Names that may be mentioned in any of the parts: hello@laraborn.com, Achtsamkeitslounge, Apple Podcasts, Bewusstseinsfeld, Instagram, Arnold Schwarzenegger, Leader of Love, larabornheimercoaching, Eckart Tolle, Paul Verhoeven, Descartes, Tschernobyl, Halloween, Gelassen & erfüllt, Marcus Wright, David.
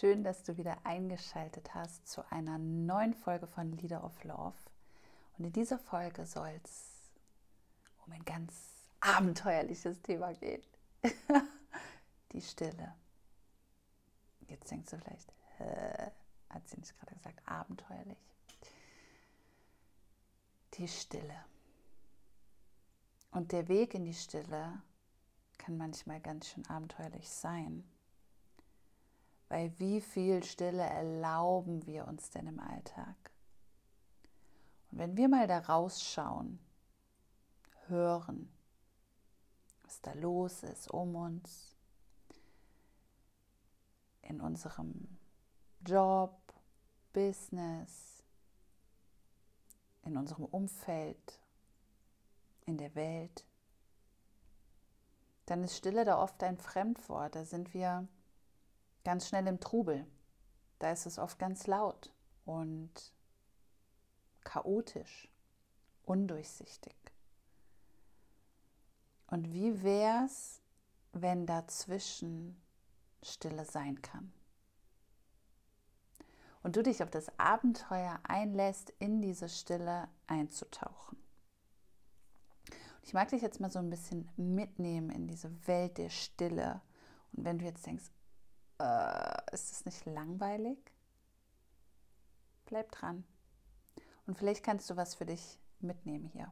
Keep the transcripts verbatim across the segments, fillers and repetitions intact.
Schön, dass du wieder eingeschaltet hast zu einer neuen Folge von Leader of Love. Und in dieser Folge soll es um ein ganz abenteuerliches Thema gehen. Die Stille. Jetzt denkst du vielleicht, hä, hat sie nicht gerade gesagt, abenteuerlich. Die Stille. Und der Weg in die Stille kann manchmal ganz schön abenteuerlich sein. Weil wie viel Stille erlauben wir uns denn im Alltag? Und wenn wir mal da rausschauen, hören, was da los ist um uns, in unserem Job, Business, in unserem Umfeld, in der Welt, dann ist Stille da oft ein Fremdwort, da sind wir ganz schnell im Trubel. Da ist es oft ganz laut und chaotisch, undurchsichtig. Und wie wär's, wenn dazwischen Stille sein kann? Und du dich auf das Abenteuer einlässt, in diese Stille einzutauchen. Und ich mag dich jetzt mal so ein bisschen mitnehmen in diese Welt der Stille. Und wenn du jetzt denkst, ist es nicht langweilig? Bleib dran. Und vielleicht kannst du was für dich mitnehmen hier.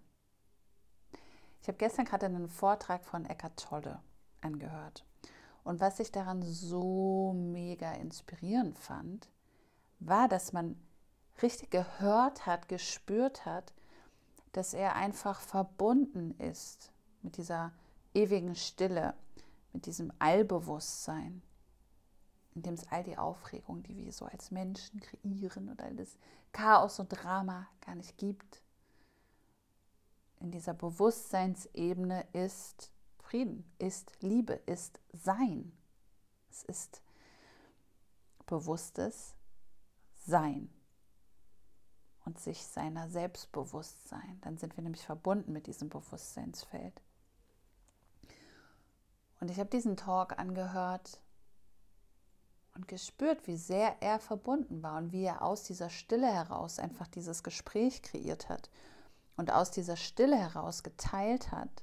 Ich habe gestern gerade einen Vortrag von Eckart Tolle angehört. Und was ich daran so mega inspirierend fand, war, dass man richtig gehört hat, gespürt hat, dass er einfach verbunden ist mit dieser ewigen Stille, mit diesem Allbewusstsein, in dem es all die Aufregung, die wir so als Menschen kreieren und all das Chaos und Drama gar nicht gibt. In dieser Bewusstseinsebene ist Frieden, ist Liebe, ist Sein. Es ist bewusstes Sein und sich seiner Selbstbewusstsein. Dann sind wir nämlich verbunden mit diesem Bewusstseinsfeld. Und ich habe diesen Talk angehört und gespürt, wie sehr er verbunden war und wie er aus dieser Stille heraus einfach dieses Gespräch kreiert hat und aus dieser Stille heraus geteilt hat.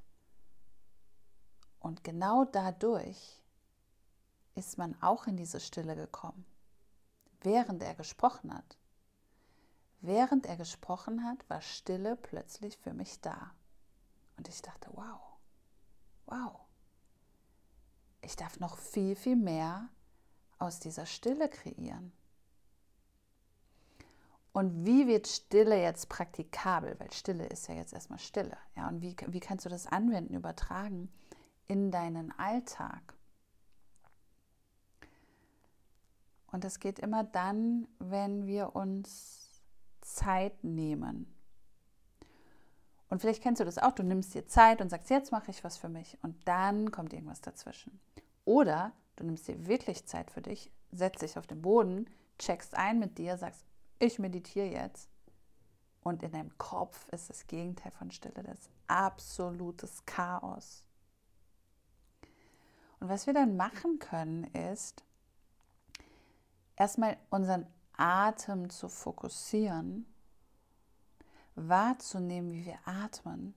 Und genau dadurch ist man auch in diese Stille gekommen, während er gesprochen hat. Während er gesprochen hat, war Stille plötzlich für mich da. Und ich dachte, wow, wow, ich darf noch viel, viel mehr aus dieser Stille kreieren. Und wie wird Stille jetzt praktikabel? Weil Stille ist ja jetzt erstmal Stille. Ja, und wie, wie kannst du das anwenden, übertragen in deinen Alltag? Und das geht immer dann, wenn wir uns Zeit nehmen. Und vielleicht kennst du das auch, du nimmst dir Zeit und sagst, jetzt mache ich was für mich. Und dann kommt irgendwas dazwischen. Oder du nimmst dir wirklich Zeit für dich, setzt dich auf den Boden, checkst ein mit dir, sagst, ich meditiere jetzt. Und in deinem Kopf ist das Gegenteil von Stille, das ist absolutes Chaos. Und was wir dann machen können, ist, erstmal unseren Atem zu fokussieren, wahrzunehmen, wie wir atmen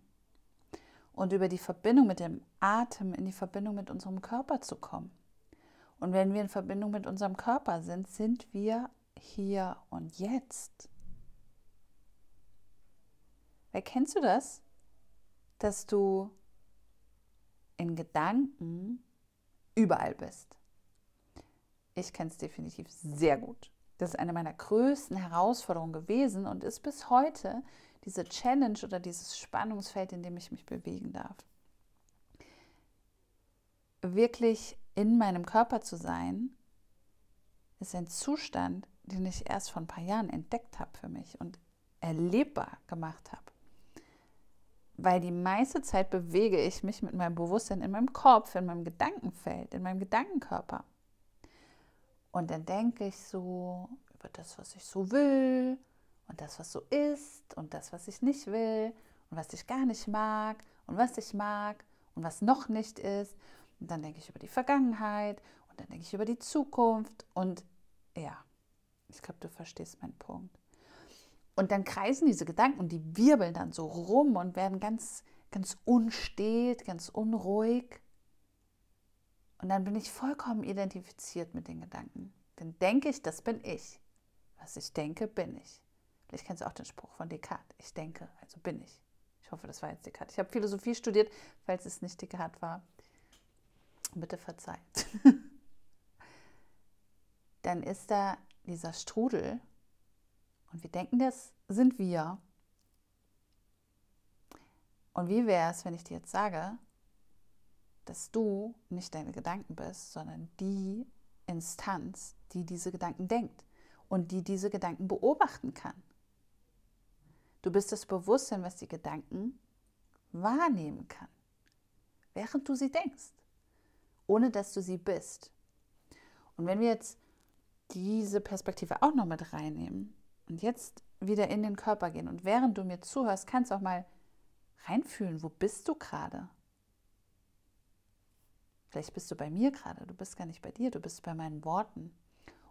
und über die Verbindung mit dem Atem in die Verbindung mit unserem Körper zu kommen. Und wenn wir in Verbindung mit unserem Körper sind, sind wir hier und jetzt. Erkennst du das? Dass du in Gedanken überall bist. Ich kenne es definitiv sehr gut. Das ist eine meiner größten Herausforderungen gewesen und ist bis heute diese Challenge oder dieses Spannungsfeld, in dem ich mich bewegen darf. Wirklich in meinem Körper zu sein, ist ein Zustand, den ich erst vor ein paar Jahren entdeckt habe für mich und erlebbar gemacht habe. Weil die meiste Zeit bewege ich mich mit meinem Bewusstsein in meinem Kopf, in meinem Gedankenfeld, in meinem Gedankenkörper. Und dann denke ich so über das, was ich so will und das, was so ist und das, was ich nicht will und was ich gar nicht mag und was ich mag und was noch nicht ist. Und dann denke ich über die Vergangenheit und dann denke ich über die Zukunft und Ja, ich glaube, du verstehst meinen Punkt. Und dann kreisen diese Gedanken und die wirbeln dann so rum und werden ganz, ganz unstet, ganz unruhig. Und dann bin ich vollkommen identifiziert mit den Gedanken. Dann denke ich, das bin ich. Was ich denke, bin ich. Vielleicht kennst du auch den Spruch von Descartes. Ich denke, also bin ich. Ich hoffe, das war jetzt Descartes. Ich habe Philosophie studiert, falls es nicht Descartes war. Bitte verzeiht. Dann ist da dieser Strudel und wir denken, das sind wir. Und wie wäre es, wenn ich dir jetzt sage, dass du nicht deine Gedanken bist, sondern die Instanz, die diese Gedanken denkt und die diese Gedanken beobachten kann. Du bist das Bewusstsein, was die Gedanken wahrnehmen kann, während du sie denkst, ohne dass du sie bist. Und wenn wir jetzt diese Perspektive auch noch mit reinnehmen und jetzt wieder in den Körper gehen und während du mir zuhörst, kannst du auch mal reinfühlen, wo bist du gerade? Vielleicht bist du bei mir gerade, du bist gar nicht bei dir, du bist bei meinen Worten.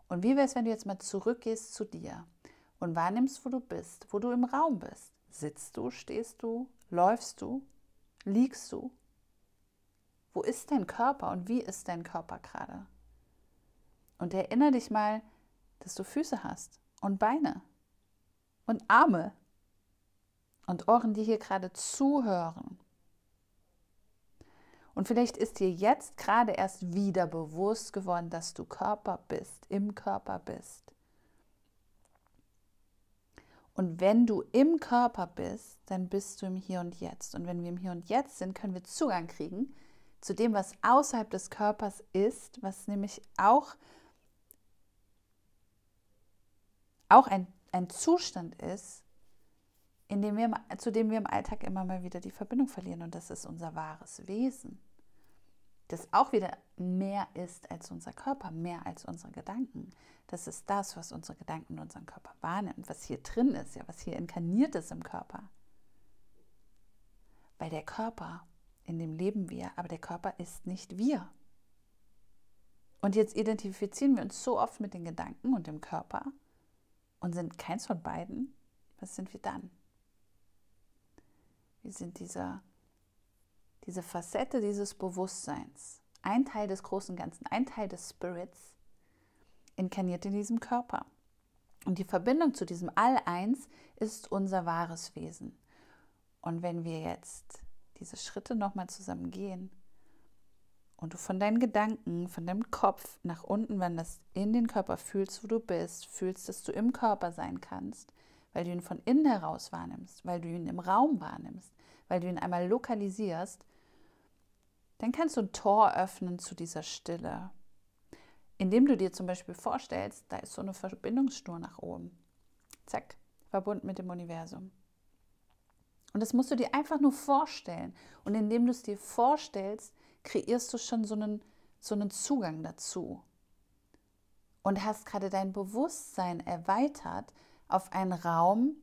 Und wie wäre es, wenn du jetzt mal zurückgehst zu dir und wahrnimmst, wo du bist, wo du im Raum bist? Sitzt du, stehst du, läufst du, liegst du? Wo ist dein Körper und wie ist dein Körper gerade? Und erinnere dich mal, dass du Füße hast und Beine und Arme und Ohren, die hier gerade zuhören. Und vielleicht ist dir jetzt gerade erst wieder bewusst geworden, dass du Körper bist, im Körper bist. Und wenn du im Körper bist, dann bist du im Hier und Jetzt. Und wenn wir im Hier und Jetzt sind, können wir Zugang kriegen zu dem, was außerhalb des Körpers ist, was nämlich auch, auch ein, ein Zustand ist, in dem wir im, zu dem wir im Alltag immer mal wieder die Verbindung verlieren. Und das ist unser wahres Wesen, das auch wieder mehr ist als unser Körper, mehr als unsere Gedanken. Das ist das, was unsere Gedanken in unserem Körper wahrnehmen, was hier drin ist, ja, was hier inkarniert ist im Körper. Weil der Körper, in dem leben wir, aber der Körper ist nicht wir. Und jetzt identifizieren wir uns so oft mit den Gedanken und dem Körper und sind keins von beiden. Was sind wir dann? Wir sind dieser, diese Facette dieses Bewusstseins, ein Teil des großen Ganzen, ein Teil des Spirits, inkarniert in diesem Körper. Und die Verbindung zu diesem All-Eins ist unser wahres Wesen. Und wenn wir jetzt diese Schritte nochmal zusammen gehen und du von deinen Gedanken, von deinem Kopf nach unten wanderst, in den Körper fühlst, wo du bist, fühlst, dass du im Körper sein kannst, weil du ihn von innen heraus wahrnimmst, weil du ihn im Raum wahrnimmst, weil du ihn einmal lokalisierst, dann kannst du ein Tor öffnen zu dieser Stille, indem du dir zum Beispiel vorstellst, da ist so eine Verbindungsschnur nach oben. Zack, verbunden mit dem Universum. Und das musst du dir einfach nur vorstellen. Und indem du es dir vorstellst, kreierst du schon so einen, so einen Zugang dazu. Und hast gerade dein Bewusstsein erweitert auf einen Raum,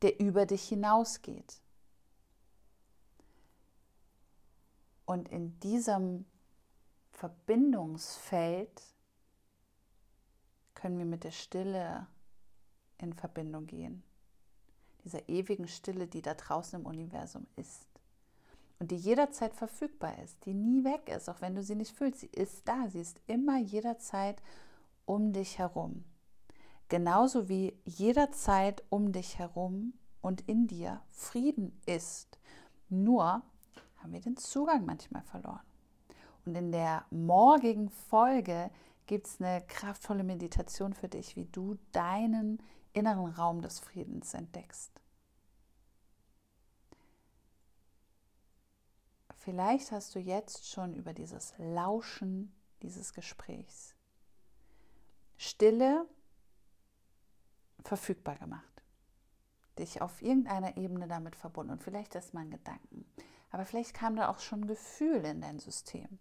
der über dich hinausgeht. Und in diesem Verbindungsfeld können wir mit der Stille in Verbindung gehen. Dieser ewigen Stille, die da draußen im Universum ist und die jederzeit verfügbar ist, die nie weg ist, auch wenn du sie nicht fühlst. Sie ist da, sie ist immer jederzeit um dich herum. Genauso wie jederzeit um dich herum und in dir Frieden ist. Nur haben wir den Zugang manchmal verloren. Und in der morgigen Folge gibt es eine kraftvolle Meditation für dich, wie du deinen inneren Raum des Friedens entdeckst. Vielleicht hast du jetzt schon über dieses Lauschen dieses Gesprächs Stille verfügbar gemacht, dich auf irgendeiner Ebene damit verbunden und vielleicht ist mal ein Gedanken, aber vielleicht kam da auch schon ein Gefühl in dein System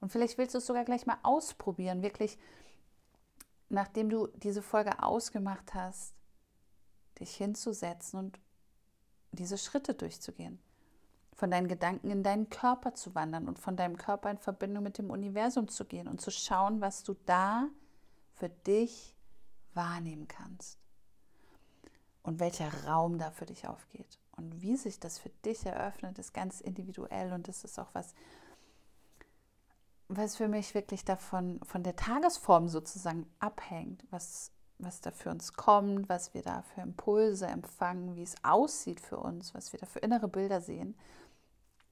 und vielleicht willst du es sogar gleich mal ausprobieren, wirklich, nachdem du diese Folge ausgemacht hast, dich hinzusetzen und diese Schritte durchzugehen, von deinen Gedanken in deinen Körper zu wandern und von deinem Körper in Verbindung mit dem Universum zu gehen und zu schauen, was du da für dich wahrnehmen kannst und welcher Raum da für dich aufgeht und wie sich das für dich eröffnet, ist ganz individuell und das ist auch was, was für mich wirklich davon, von der Tagesform sozusagen abhängt, was, was da für uns kommt, was wir da für Impulse empfangen, wie es aussieht für uns, was wir da für innere Bilder sehen.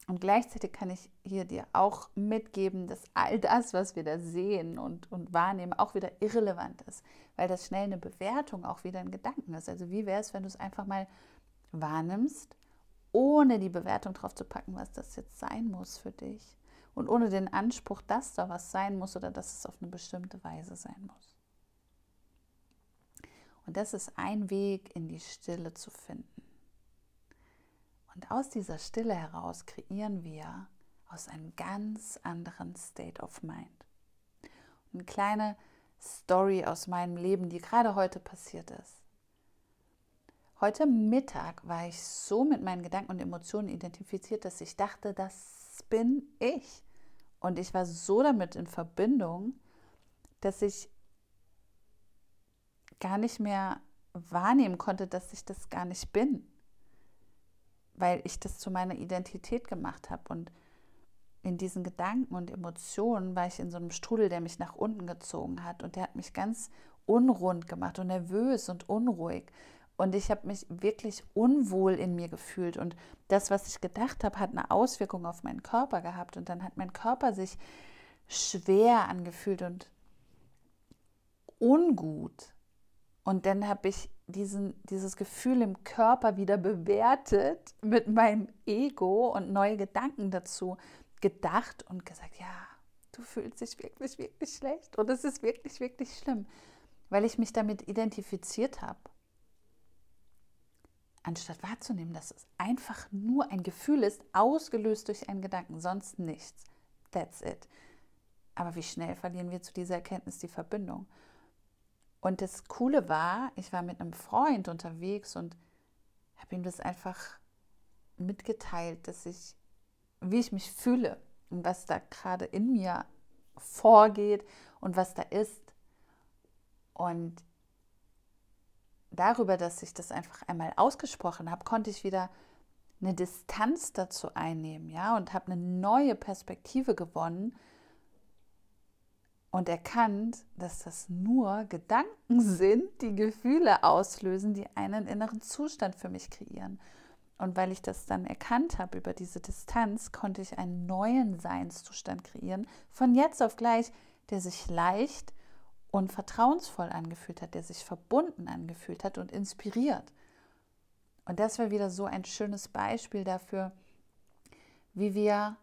Und gleichzeitig kann ich hier dir auch mitgeben, dass all das, was wir da sehen und, und wahrnehmen, auch wieder irrelevant ist, weil das schnell eine Bewertung auch wieder in Gedanken ist. Also wie wäre es, wenn du es einfach mal wahrnimmst, ohne die Bewertung drauf zu packen, was das jetzt sein muss für dich und ohne den Anspruch, dass da was sein muss oder dass es auf eine bestimmte Weise sein muss. Und das ist ein Weg, in die Stille zu finden. Und aus dieser Stille heraus kreieren wir aus einem ganz anderen State of Mind. Eine kleine Story aus meinem Leben, die gerade heute passiert ist. Heute Mittag war ich so mit meinen Gedanken und Emotionen identifiziert, dass ich dachte, das bin ich. Und ich war so damit in Verbindung, dass ich gar nicht mehr wahrnehmen konnte, dass ich das gar nicht bin, weil ich das zu meiner Identität gemacht habe. Und in diesen Gedanken und Emotionen war ich in so einem Strudel, der mich nach unten gezogen hat. Und der hat mich ganz unrund gemacht und nervös und unruhig. Und ich habe mich wirklich unwohl in mir gefühlt. Und das, was ich gedacht habe, hat eine Auswirkung auf meinen Körper gehabt. Und dann hat mein Körper sich schwer angefühlt und ungut. Und dann habe ich Diesen, dieses Gefühl im Körper wieder bewertet mit meinem Ego und neue Gedanken dazu gedacht und gesagt, ja, du fühlst dich wirklich, wirklich schlecht und es ist wirklich, wirklich schlimm, weil ich mich damit identifiziert habe. Anstatt wahrzunehmen, dass es einfach nur ein Gefühl ist, ausgelöst durch einen Gedanken, sonst nichts. That's it. Aber wie schnell verlieren wir zu dieser Erkenntnis die Verbindung? Und das Coole war, ich war mit einem Freund unterwegs und habe ihm das einfach mitgeteilt, dass ich, wie ich mich fühle und was da gerade in mir vorgeht und was da ist. Und darüber, dass ich das einfach einmal ausgesprochen habe, konnte ich wieder eine Distanz dazu einnehmen, ja, und habe eine neue Perspektive gewonnen. Und erkannt, dass das nur Gedanken sind, die Gefühle auslösen, die einen inneren Zustand für mich kreieren. Und weil ich das dann erkannt habe über diese Distanz, konnte ich einen neuen Seinszustand kreieren, von jetzt auf gleich, der sich leicht und vertrauensvoll angefühlt hat, der sich verbunden angefühlt hat und inspiriert. Und das war wieder so ein schönes Beispiel dafür, wie wir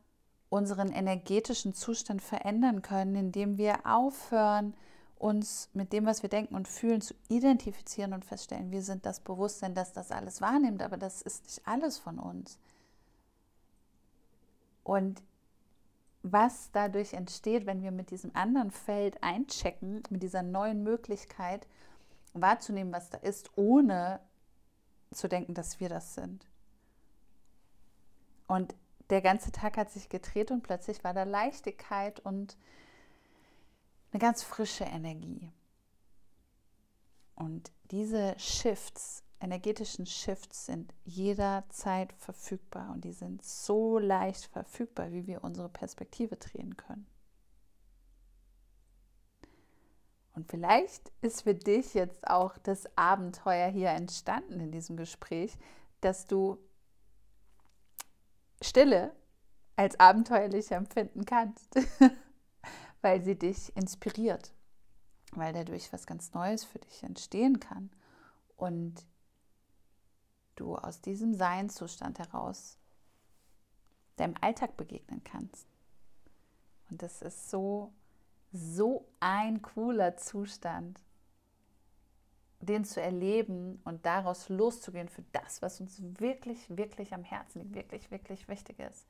unseren energetischen Zustand verändern können, indem wir aufhören, uns mit dem, was wir denken und fühlen, zu identifizieren und feststellen, wir sind das Bewusstsein, dass das alles wahrnimmt, aber das ist nicht alles von uns. Und was dadurch entsteht, wenn wir mit diesem anderen Feld einchecken, mit dieser neuen Möglichkeit wahrzunehmen, was da ist, ohne zu denken, dass wir das sind. Und der ganze Tag hat sich gedreht und plötzlich war da Leichtigkeit und eine ganz frische Energie. Und diese Shifts, energetischen Shifts, sind jederzeit verfügbar und die sind so leicht verfügbar, wie wir unsere Perspektive drehen können. Und vielleicht ist für dich jetzt auch das Abenteuer hier entstanden in diesem Gespräch, dass du Stille als abenteuerlich empfinden kannst, weil sie dich inspiriert, weil dadurch was ganz Neues für dich entstehen kann und du aus diesem Seinszustand heraus deinem Alltag begegnen kannst. Und das ist so, so ein cooler Zustand, den zu erleben und daraus loszugehen für das, was uns wirklich, wirklich am Herzen liegt, wirklich, wirklich wichtig ist.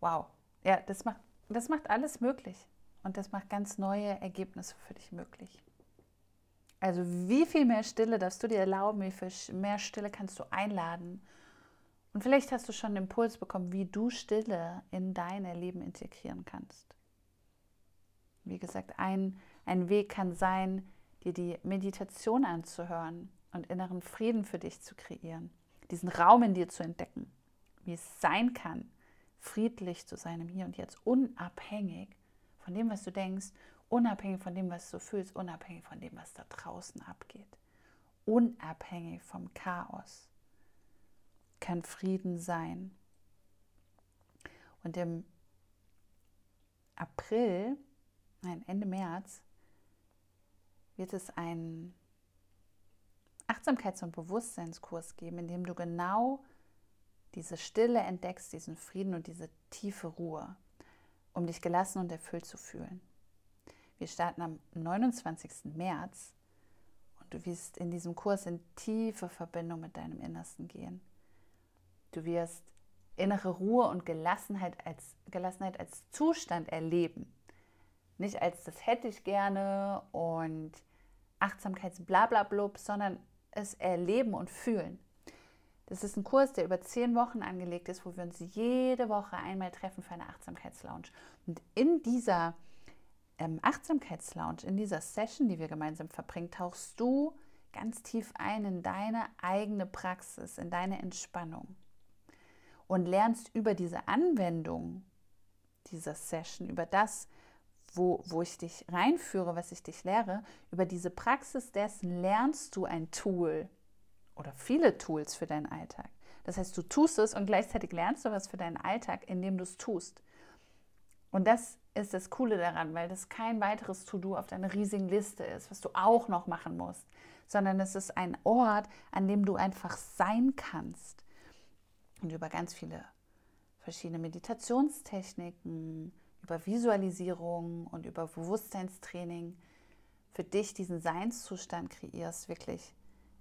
Wow, ja, das macht, das macht alles möglich und das macht ganz neue Ergebnisse für dich möglich. Also wie viel mehr Stille darfst du dir erlauben, wie viel mehr Stille kannst du einladen? Und vielleicht hast du schon einen Impuls bekommen, wie du Stille in dein Leben integrieren kannst. Wie gesagt, ein, ein Weg kann sein, dir die Meditation anzuhören und inneren Frieden für dich zu kreieren, diesen Raum in dir zu entdecken, wie es sein kann, friedlich zu sein im Hier und Jetzt, unabhängig von dem, was du denkst, unabhängig von dem, was du fühlst, unabhängig von dem, was da draußen abgeht, unabhängig vom Chaos, kann Frieden sein. Und im April, nein, Ende März, wird es einen Achtsamkeits- und Bewusstseinskurs geben, in dem du genau diese Stille entdeckst, diesen Frieden und diese tiefe Ruhe, um dich gelassen und erfüllt zu fühlen. Wir starten am neunundzwanzigsten März und du wirst in diesem Kurs in tiefe Verbindung mit deinem Innersten gehen. Du wirst innere Ruhe und Gelassenheit als, Gelassenheit als Zustand erleben. Nicht als das hätte ich gerne und Achtsamkeits-Blablablub, sondern es erleben und fühlen. Das ist ein Kurs, der über zehn Wochen angelegt ist, wo wir uns jede Woche einmal treffen für eine Achtsamkeitslounge. Und in dieser ähm, Achtsamkeitslounge, in dieser Session, die wir gemeinsam verbringen, tauchst du ganz tief ein in deine eigene Praxis, in deine Entspannung. Und lernst über diese Anwendung dieser Session, über das, wo, wo ich dich reinführe, was ich dich lehre, über diese Praxis dessen lernst du ein Tool oder viele Tools für deinen Alltag. Das heißt, du tust es und gleichzeitig lernst du was für deinen Alltag, indem du es tust. Und das ist das Coole daran, weil das kein weiteres To-Do auf deiner riesigen Liste ist, was du auch noch machen musst, sondern es ist ein Ort, an dem du einfach sein kannst. Und über ganz viele verschiedene Meditationstechniken, über Visualisierung und über Bewusstseinstraining für dich diesen Seinszustand kreierst, wirklich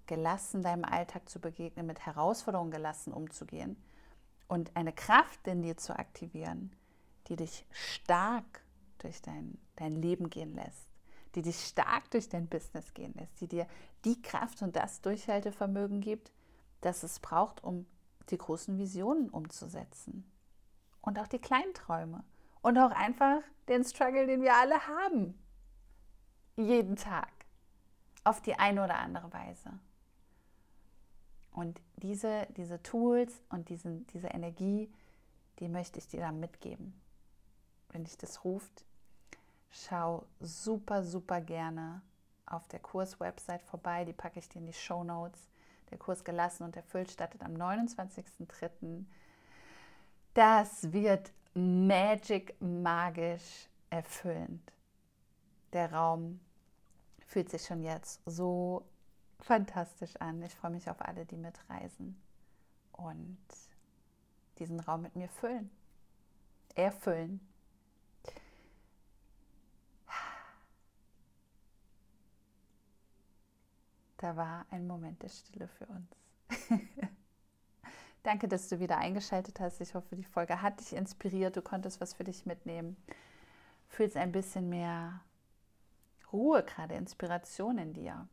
gelassen deinem Alltag zu begegnen, mit Herausforderungen gelassen umzugehen und eine Kraft in dir zu aktivieren, die dich stark durch dein, dein Leben gehen lässt, die dich stark durch dein Business gehen lässt, die dir die Kraft und das Durchhaltevermögen gibt, das es braucht, um die großen Visionen umzusetzen und auch die kleinen Träume und auch einfach den Struggle, den wir alle haben, jeden Tag, auf die eine oder andere Weise. Und diese, diese Tools und diesen, diese Energie, die möchte ich dir dann mitgeben. Wenn dich das ruft, schau super, super gerne auf der Kurs-Website vorbei, die packe ich dir in die Shownotes. Der Kurs Gelassen und Erfüllt startet am neunundzwanzigsten dritten Das wird magic, magisch, erfüllend. Der Raum fühlt sich schon jetzt so fantastisch an. Ich freue mich auf alle, die mitreisen und diesen Raum mit mir füllen. Erfüllen. Da war ein Moment der Stille für uns. Danke, dass du wieder eingeschaltet hast. Ich hoffe, die Folge hat dich inspiriert. Du konntest was für dich mitnehmen. Fühlst ein bisschen mehr Ruhe, gerade Inspiration in dir.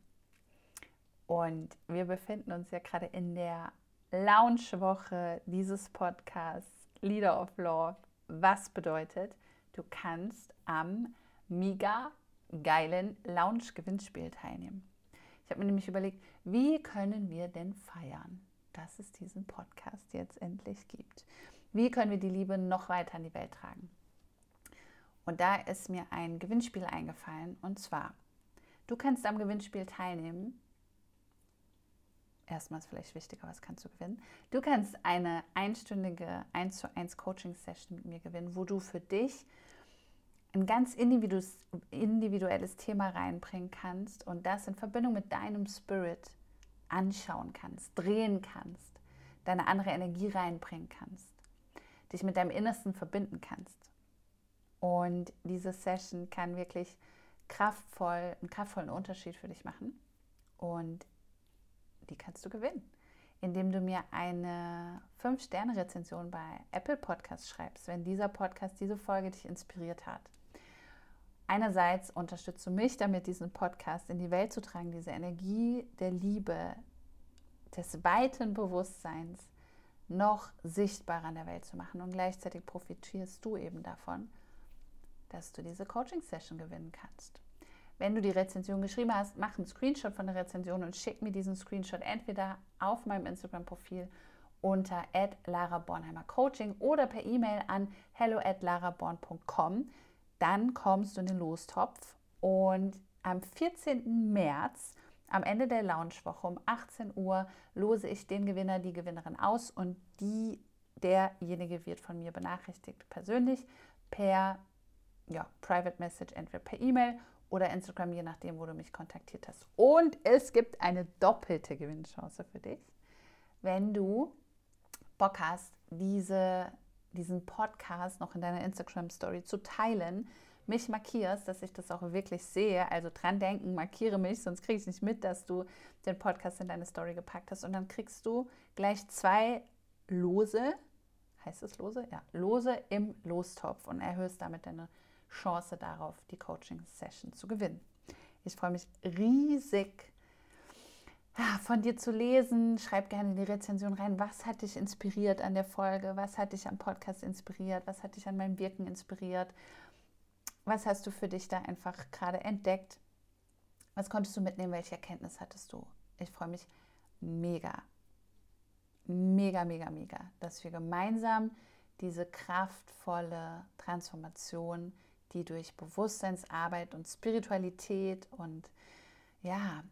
Und wir befinden uns ja gerade in der Launch-Woche dieses Podcasts Leader of Love. Was bedeutet, du kannst am mega geilen Launch-Gewinnspiel teilnehmen. Ich habe mir nämlich überlegt, wie können wir denn feiern, dass es diesen Podcast jetzt endlich gibt? Wie können wir die Liebe noch weiter in die Welt tragen? Und da ist mir ein Gewinnspiel eingefallen, und zwar, du kannst am Gewinnspiel teilnehmen. Erstmal ist vielleicht wichtiger, was kannst du gewinnen? Du kannst eine einstündige eins zu eins Coaching-Session mit mir gewinnen, wo du für dich ein ganz individuelles Thema reinbringen kannst und das in Verbindung mit deinem Spirit anschauen kannst, drehen kannst, deine andere Energie reinbringen kannst, dich mit deinem Innersten verbinden kannst. Und diese Session kann wirklich kraftvoll, einen kraftvollen Unterschied für dich machen und die kannst du gewinnen, indem du mir eine fünf Sterne Rezension bei Apple Podcasts schreibst, wenn dieser Podcast, diese Folge dich inspiriert hat. Einerseits unterstützt du mich damit, diesen Podcast in die Welt zu tragen, diese Energie der Liebe, des weiten Bewusstseins noch sichtbarer in der Welt zu machen. Und gleichzeitig profitierst du eben davon, dass du diese Coaching-Session gewinnen kannst. Wenn du die Rezension geschrieben hast, mach einen Screenshot von der Rezension und schick mir diesen Screenshot entweder auf meinem Instagram-Profil unter at larabornheimercoaching oder per E-Mail an hello at laraborn punkt com. Dann kommst du in den Lostopf und am vierzehnten März, am Ende der Loungewoche um achtzehn Uhr, lose ich den Gewinner, die Gewinnerin aus und die, derjenige wird von mir benachrichtigt persönlich per ja, Private Message, entweder per E-Mail oder Instagram, je nachdem, wo du mich kontaktiert hast. Und es gibt eine doppelte Gewinnchance für dich, wenn du Bock hast, diese, diesen Podcast noch in deiner Instagram-Story zu teilen, mich markierst, dass ich das auch wirklich sehe. Also dran denken, markiere mich, sonst kriege ich nicht mit, dass du den Podcast in deine Story gepackt hast. Und dann kriegst du gleich zwei Lose, heißt es Lose? Ja, Lose im Lostopf und erhöhst damit deine Chance darauf, die Coaching-Session zu gewinnen. Ich freue mich riesig, von dir zu lesen. Schreib gerne in die Rezension rein, was hat dich inspiriert an der Folge, was hat dich am Podcast inspiriert, was hat dich an meinem Wirken inspiriert, was hast du für dich da einfach gerade entdeckt, was konntest du mitnehmen, welche Erkenntnis hattest du. Ich freue mich mega, mega, mega, mega, dass wir gemeinsam diese kraftvolle Transformation, die durch Bewusstseinsarbeit und Spiritualität und ja,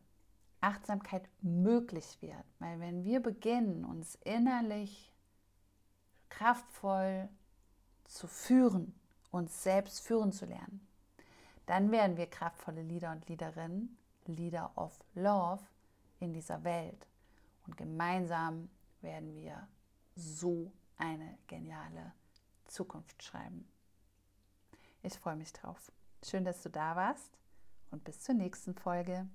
Achtsamkeit möglich wird. Weil wenn wir beginnen, uns innerlich kraftvoll zu führen, uns selbst führen zu lernen, dann werden wir kraftvolle Leader und Leaderinnen, Leader of Love in dieser Welt. Und gemeinsam werden wir so eine geniale Zukunft schreiben. Ich freue mich drauf. Schön, dass du da warst und bis zur nächsten Folge.